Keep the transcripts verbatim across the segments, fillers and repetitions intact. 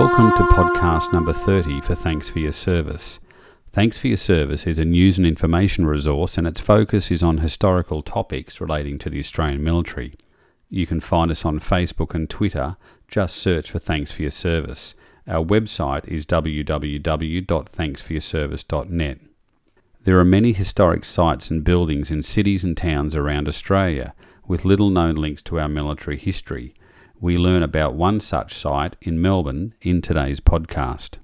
Welcome to podcast number thirty for Thanks for Your Service. Thanks for Your Service is a news and information resource, and its focus is on historical topics relating to the Australian military. You can find us on Facebook and Twitter. Just search for Thanks for Your Service. Our website is w w w dot thanks for your service dot net. There are many historic sites and buildings in cities and towns around Australia with little known links to our military history. We learn about one such site in Melbourne in today's podcast.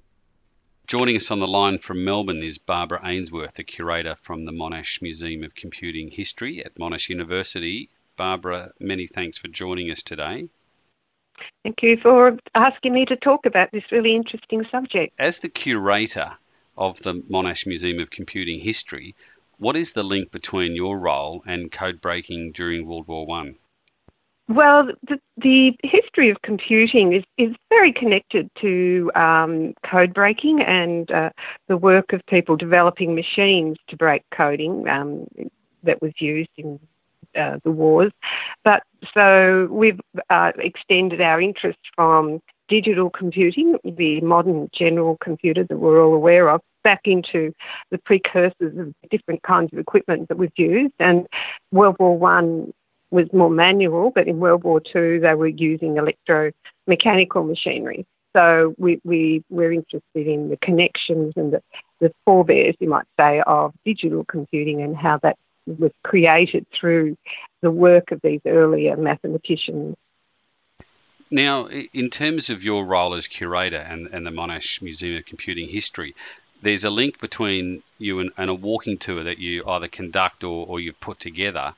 Joining us on the line from Melbourne is Barbara Ainsworth, the curator from the Monash Museum of Computing History at Monash University. Barbara, many thanks for joining us today. Thank you for asking me to talk about this really interesting subject. As the curator of the Monash Museum of Computing History, what is the link between your role and code breaking during World War One? Well, the, the history of computing is, is very connected to um, code breaking and uh, the work of people developing machines to break coding um, that was used in uh, the wars. But so we've uh, extended our interest from digital computing, the modern general computer that we're all aware of, back into the precursors of different kinds of equipment that we've used. And World War One was more manual, but in World War Two they were using electromechanical machinery. So we, we, we're interested in the connections and the, the forebears, you might say, of digital computing and how that was created through the work of these earlier mathematicians. Now, in terms of your role as curator and, and the Monash Museum of Computing History, there's a link between you and, and a walking tour that you either conduct or, or you've put together,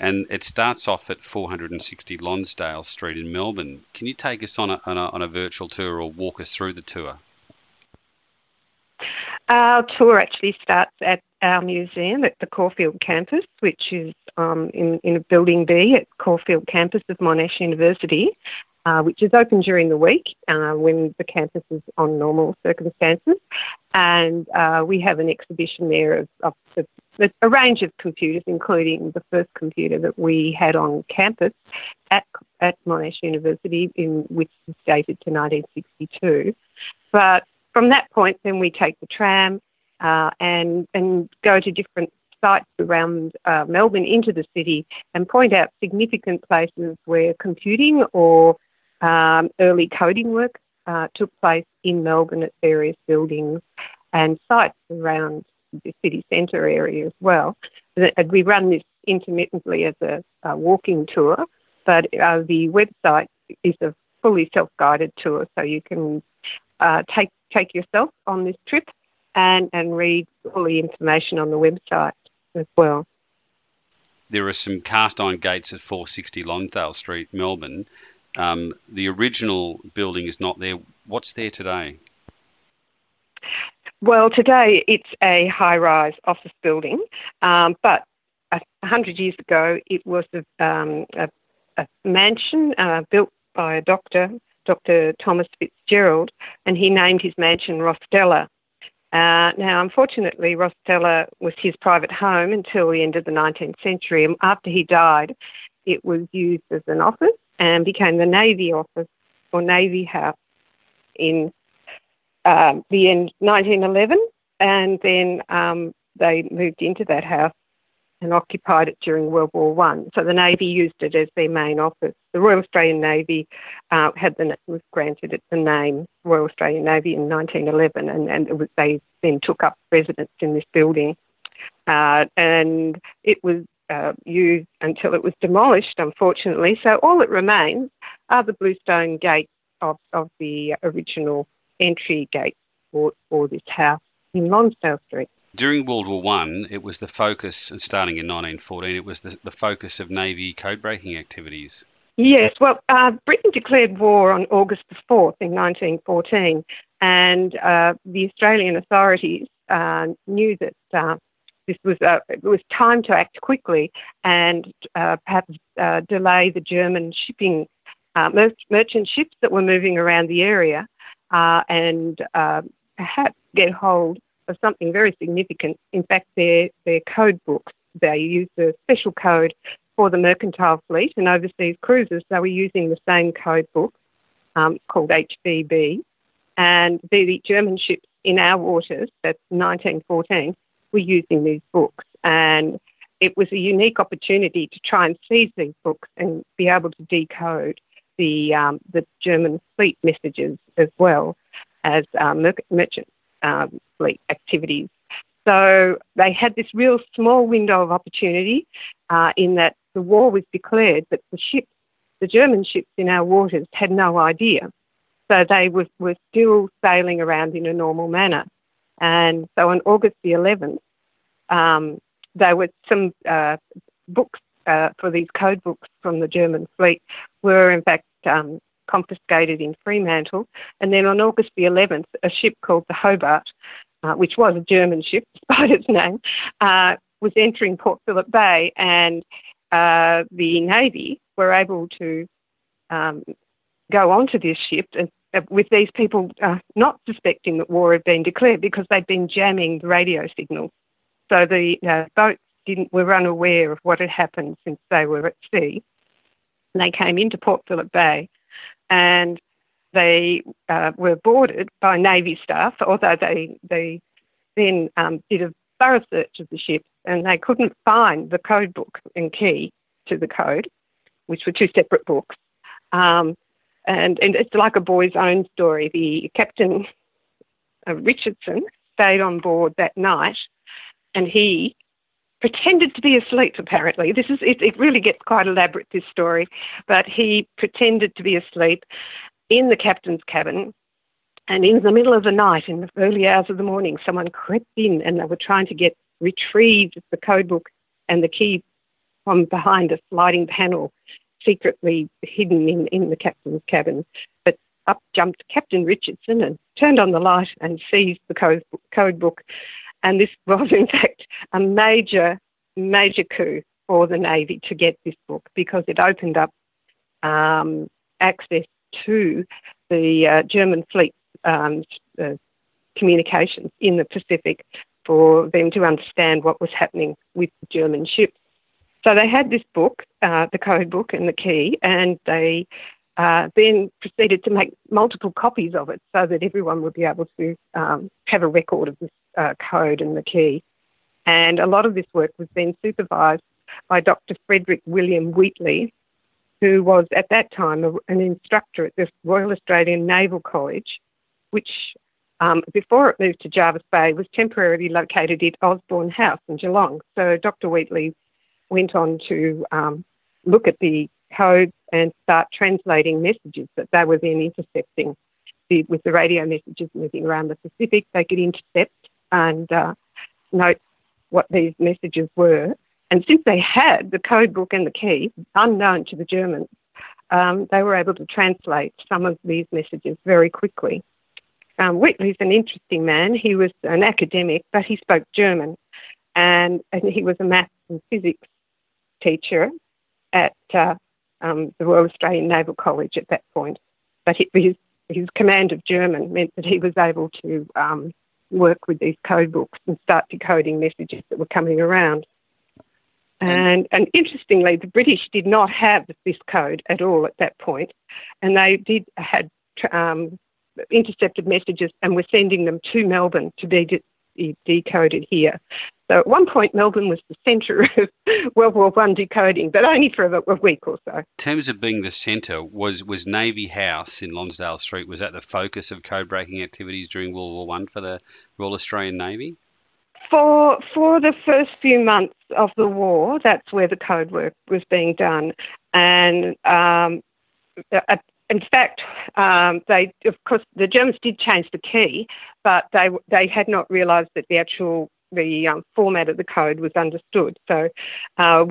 and it starts off at four hundred sixty Lonsdale Street in Melbourne. Can you take us on a, on a, on a virtual tour or walk us through the tour? Our tour actually starts at our museum at the Caulfield Campus, which is um, in, in Building B at Caulfield Campus of Monash University, Uh, which is open during the week uh, when the campus is on normal circumstances. And uh, we have an exhibition there of, of, of a range of computers, including the first computer that we had on campus at, at Monash University, in, which is dated to nineteen sixty-two. But from that point, then we take the tram uh, and and go to different sites around uh, Melbourne into the city and point out significant places where computing or Um, early coding work uh, took place in Melbourne at various buildings and sites around the city centre area as well. And we run this intermittently as a, a walking tour, but uh, the website is a fully self-guided tour, so you can uh, take take yourself on this trip and, and read all the information on the website as well. There are some cast-iron gates at four sixty Lonsdale Street, Melbourne. Um, the original building is not there. What's there today? Well, today it's a high-rise office building, um, but a hundred years ago it was a, um, a, a mansion uh, built by a doctor, Dr Thomas Fitzgerald, and he named his mansion Rostella. Uh, now, unfortunately, Rostella was his private home until the end of the nineteenth century, and after he died, it was used as an office and became the Navy office or Navy House in um, the end nineteen eleven, and then um, they moved into that house and occupied it during World War One. So the Navy used it as their main office. The Royal Australian Navy uh, had the was granted it the name Royal Australian Navy in nineteen eleven, and and it was, they then took up residence in this building, uh, and it was. Uh, used until it was demolished, unfortunately. So all that remains are the bluestone gates of, of the original entry gate for, for this house in Lonsdale Street. During World War One, it was the focus, and starting in nineteen fourteen, it was the, the focus of Navy code-breaking activities. Yes, well, uh, Britain declared war on August the fourth in nineteen fourteen, and uh, the Australian authorities uh, knew that Uh, This was uh, it was time to act quickly and uh, perhaps uh, delay the German shipping uh, mer- merchant ships that were moving around the area, uh, and uh, perhaps get hold of something very significant. In fact, their their code books. They used a special code for the mercantile fleet and overseas cruisers. They were using the same code book um, called H V B, and the German ships in our waters, that's nineteen fourteen, were using these books. And it was a unique opportunity to try and seize these books and be able to decode the um, the German fleet messages as well as uh, merc- merchant um, fleet activities. So they had this real small window of opportunity uh, in that the war was declared, but the ships, the German ships in our waters had no idea. So they were, were still sailing around in a normal manner. And so on August the eleventh, um, there were some uh, books uh, for these code books from the German fleet were in fact um, confiscated in Fremantle. And then on August the eleventh, a ship called the Hobart, uh, which was a German ship despite its name, uh, was entering Port Phillip Bay, and uh, the Navy were able to um, go onto this ship and, uh, with these people uh, not suspecting that war had been declared because they'd been jamming the radio signals. So the uh, boats didn't were unaware of what had happened since they were at sea. And they came into Port Phillip Bay, and they uh, were boarded by Navy staff, although they they then um, did a thorough search of the ship, and they couldn't find the code book and key to the code, which were two separate books. Um, and, and it's like a boy's own story. The Captain uh, Richardson stayed on board that night, and he pretended to be asleep, apparently. This is it, it really gets quite elaborate, this story. But he pretended to be asleep in the captain's cabin, and in the middle of the night, in the early hours of the morning, someone crept in, and they were trying to get retrieved the code book and the key from behind a sliding panel, secretly hidden in, in the captain's cabin. But up jumped Captain Richardson and turned on the light and seized the code, code book. And this was, in fact, a major, major coup for the Navy to get this book, because it opened up um, access to the uh, German fleet um, uh, communications in the Pacific for them to understand what was happening with the German ships. So they had this book, uh, the code book and the key, and they uh, then proceeded to make multiple copies of it so that everyone would be able to um, have a record of this uh, code and the key. And a lot of this work was then supervised by Doctor Frederick William Wheatley, who was at that time a, an instructor at the Royal Australian Naval College, which um, before it moved to Jervis Bay was temporarily located at Osborne House in Geelong. So Doctor Wheatley went on to um, look at the codes and start translating messages that they were then intercepting. The, with the radio messages moving around the Pacific, they could intercept and uh, note what these messages were. And since they had the code book and the key, unknown to the Germans, um, they were able to translate some of these messages very quickly. Um, Wheatley's an interesting man. He was an academic, but he spoke German. And, and he was a maths and physics teacher at uh, um, the Royal Australian Naval College at that point. But his, his command of German meant that he was able to um, work with these code books and start decoding messages that were coming around. And, and interestingly, the British did not have this code at all at that point, and they did had um, intercepted messages and were sending them to Melbourne to be de- de- decoded here. So at one point, Melbourne was the centre of World War One decoding, but only for a, a week or so. In terms of being the centre, was, was Navy House in Lonsdale Street, was that the focus of code-breaking activities during World War One for the Royal Australian Navy? For for the first few months of the war, that's where the code work was being done. And um, in fact, um, they of course the Germans did change the key, but they they had not realised that the actual the um, format of the code was understood. So uh,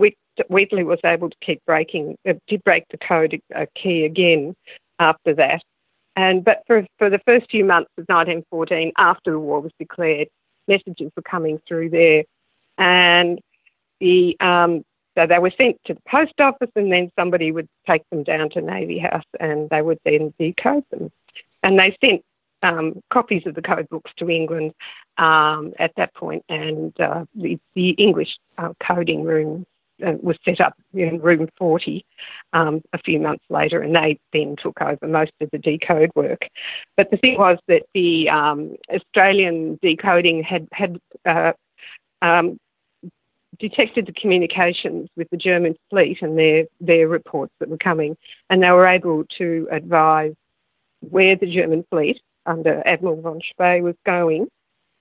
Wheatley was able to keep breaking uh, did break the code uh, key again after that. And but for for the first few months of nineteen fourteen, after the war was declared, messages were coming through there, and the um, so they were sent to the post office, and then somebody would take them down to Navy House, and they would then decode them. And they sent um, copies of the code books to England um, at that point, and uh, the, the English uh, coding rooms uh, was set up in room forty um, a few months later, and they then took over most of the decode work. But the thing was that the um, Australian decoding had had uh, um, detected the communications with the German fleet and their, their reports that were coming, and they were able to advise where the German fleet under Admiral von Spee was going,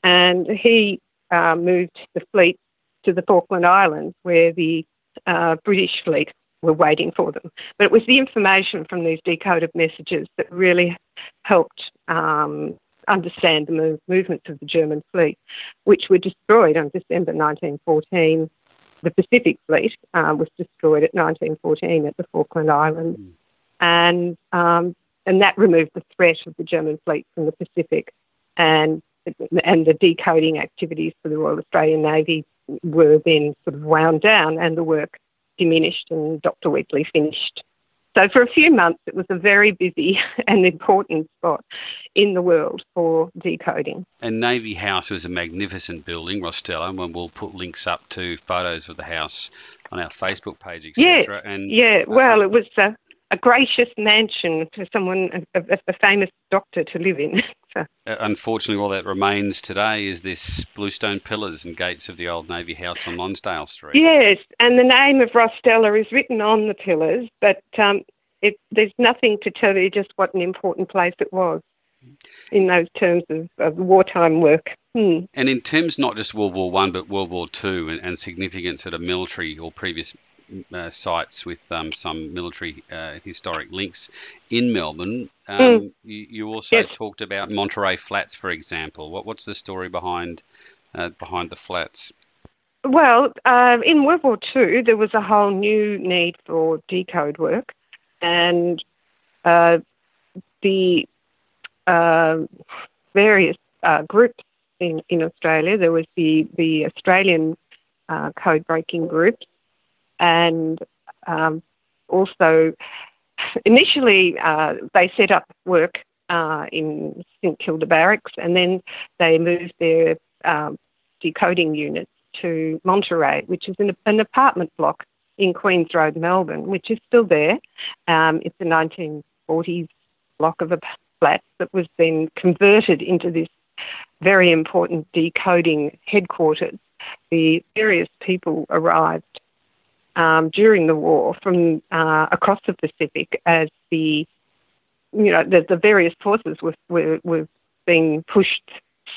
and he uh, moved the fleet to the Falkland Islands where the uh, British fleet were waiting for them. But it was the information from these decoded messages that really helped um, understand the move- movements of the German fleet, which were destroyed on December nineteen fourteen. The Pacific fleet uh, was destroyed at nineteen fourteen at the Falkland Islands. Mm. And um, and that removed the threat of the German fleet from the Pacific, and and the decoding activities for the Royal Australian Navy were then sort of wound down and the work diminished, and Doctor Wheatley finished. So for a few months it was a very busy and important spot in the world for decoding. And Navy House was a magnificent building, Rostella, and we'll put links up to photos of the house on our Facebook page, et cetera. Yeah, and, yeah. Uh, well, it was uh, a gracious mansion for someone, a, a famous doctor, to live in. So. Unfortunately, all that remains today is this bluestone pillars and gates of the old Navy House on Lonsdale Street. Yes, and the name of Rostella is written on the pillars, but um, it, there's nothing to tell you just what an important place it was in those terms of, of wartime work. Hmm. And in terms not just World War One, but World War Two and, and significance at a military or previous Uh, sites with um, some military uh, historic links in Melbourne. Um, mm. you, you also yes. talked about Monterey Flats, for example. What, what's the story behind uh, behind the flats? Well, uh, in World War Two, there was a whole new need for decode work, and uh, the uh, various uh, groups in, in Australia. There was the the Australian uh, code breaking groups. And um, also, initially, uh, they set up work uh, in St Kilda Barracks, and then they moved their um, decoding units to Monterey, which is an, an apartment block in Queens Road, Melbourne, which is still there. Um, it's a nineteen forties block of a flat that was then converted into this very important decoding headquarters. The various people arrived Um, during the war from uh, across the Pacific as the, you know, the, the various forces were, were, were being pushed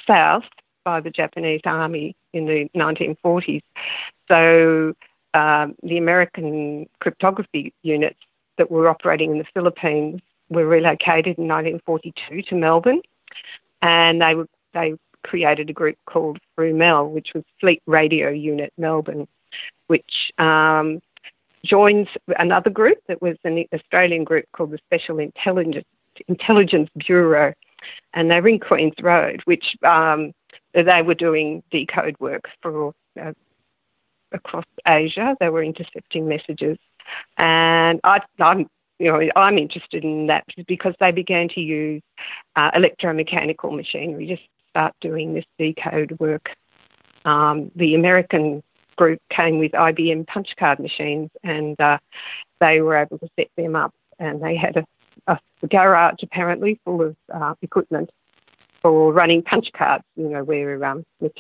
south by the Japanese army in the nineteen forties. So um, the American cryptography units that were operating in the Philippines were relocated in nineteen forty-two to Melbourne, and they were, they created a group called FRUMEL, which was Fleet Radio Unit Melbourne, which um, joins another group that was an Australian group called the Special Intelligence Intelligence Bureau, and they're in Queens Road, which um, they were doing decode work for uh, across Asia. They were intercepting messages, and I, I'm you know I'm interested in that because they began to use uh, electromechanical machinery just to start doing this decode work. Um, the American group came with I B M punch card machines, and uh, they were able to set them up, and they had a, a garage apparently full of uh, equipment for running punch cards, you know, where um, the,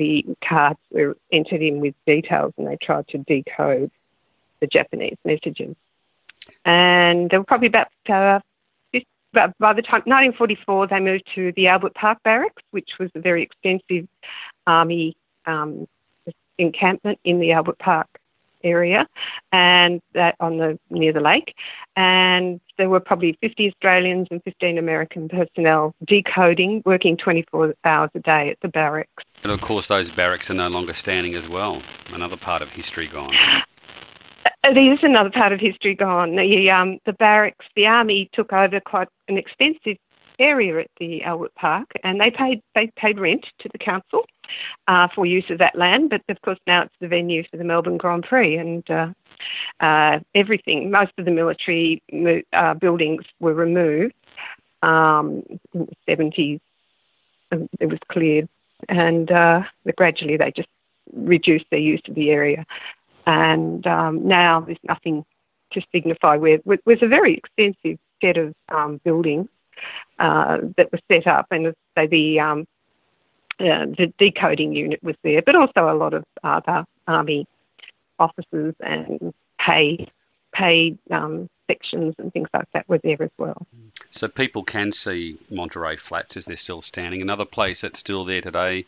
the cards were entered in with details and they tried to decode the Japanese messages. And there were probably about, uh, by the time, nineteen forty-four, they moved to the Albert Park Barracks, which was a very extensive army um encampment in the Albert Park area, and that on the near the lake, and there were probably fifty Australians and fifteen American personnel decoding, working twenty-four hours a day at the barracks. And of course, those barracks are no longer standing as well. Another part of history gone. It is another part of history gone. The um, the barracks, the army took over quite an extensive area at the Albert Park, and they paid they paid rent to the council uh, for use of that land, but of course now it's the venue for the Melbourne Grand Prix, and uh, uh, everything, most of the military uh, buildings were removed um, in the seventies. It was cleared, and uh, gradually they just reduced their use of the area. and um, now there's nothing to signify where. It was a very extensive set of um, buildings uh, that were set up, and so the um, uh, the decoding unit was there, but also a lot of other army officers and pay paid um, sections and things like that were there as well. So people can see Monterey Flats as they're still standing. Another place that's still there today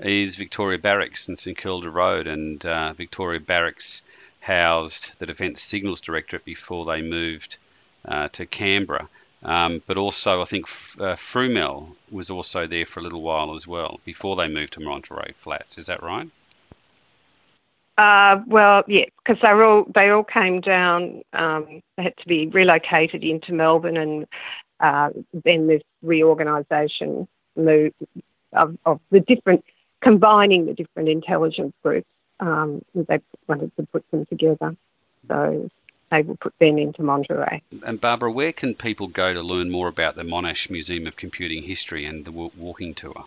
is Victoria Barracks and St Kilda Road, and uh, Victoria Barracks housed the Defence Signals Directorate before they moved uh, to Canberra. Um, but also I think uh, Frumel was also there for a little while as well before they moved to Monterey Flats. Is that right? Uh, well, yeah, because they all they all came down. Um, they had to be relocated into Melbourne, and uh, then this reorganisation move of, of the different, combining the different intelligence groups. Um, they wanted to put them together, so they will put them into Monterey. And Barbara, where can people go to learn more about the Monash Museum of Computing History and the walking tour?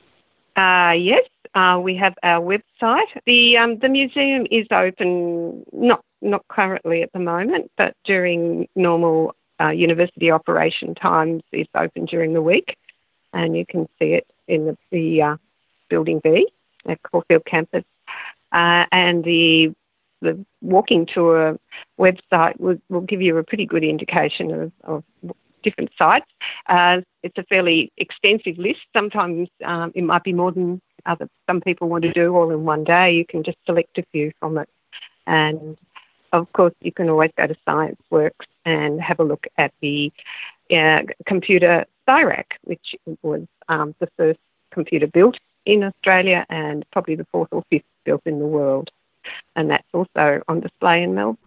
Uh, yes, uh, we have our website. The um, the museum is open, not not currently at the moment, but during normal uh, university operation times, it's open during the week, and you can see it in the, the uh, building B at Caulfield Campus. Uh, and the the walking tour website will, will give you a pretty good indication of, of different sites. Uh, it's a fairly extensive list. Sometimes um, it might be more than other. Some people want to do all in one day. You can just select a few from it. And, of course, you can always go to ScienceWorks and have a look at the uh, computer CSIRAC, which was um, the first computer built in Australia and probably the fourth or fifth built in the world. And that's also on display in Melbourne.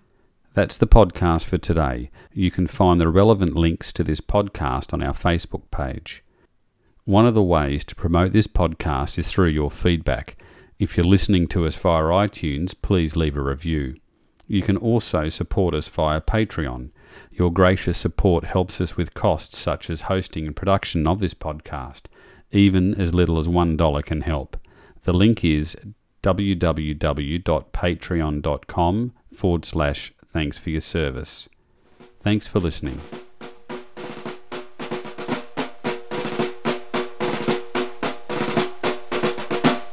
That's the podcast for today. You can find the relevant links to this podcast on our Facebook page. One of the ways to promote this podcast is through your feedback. If you're listening to us via iTunes, please leave a review. You can also support us via Patreon. Your gracious support helps us with costs such as hosting and production of this podcast. Even as little as one dollar can help. The link is w w w dot patreon dot com forward slash thanks for your service. Thanks for listening.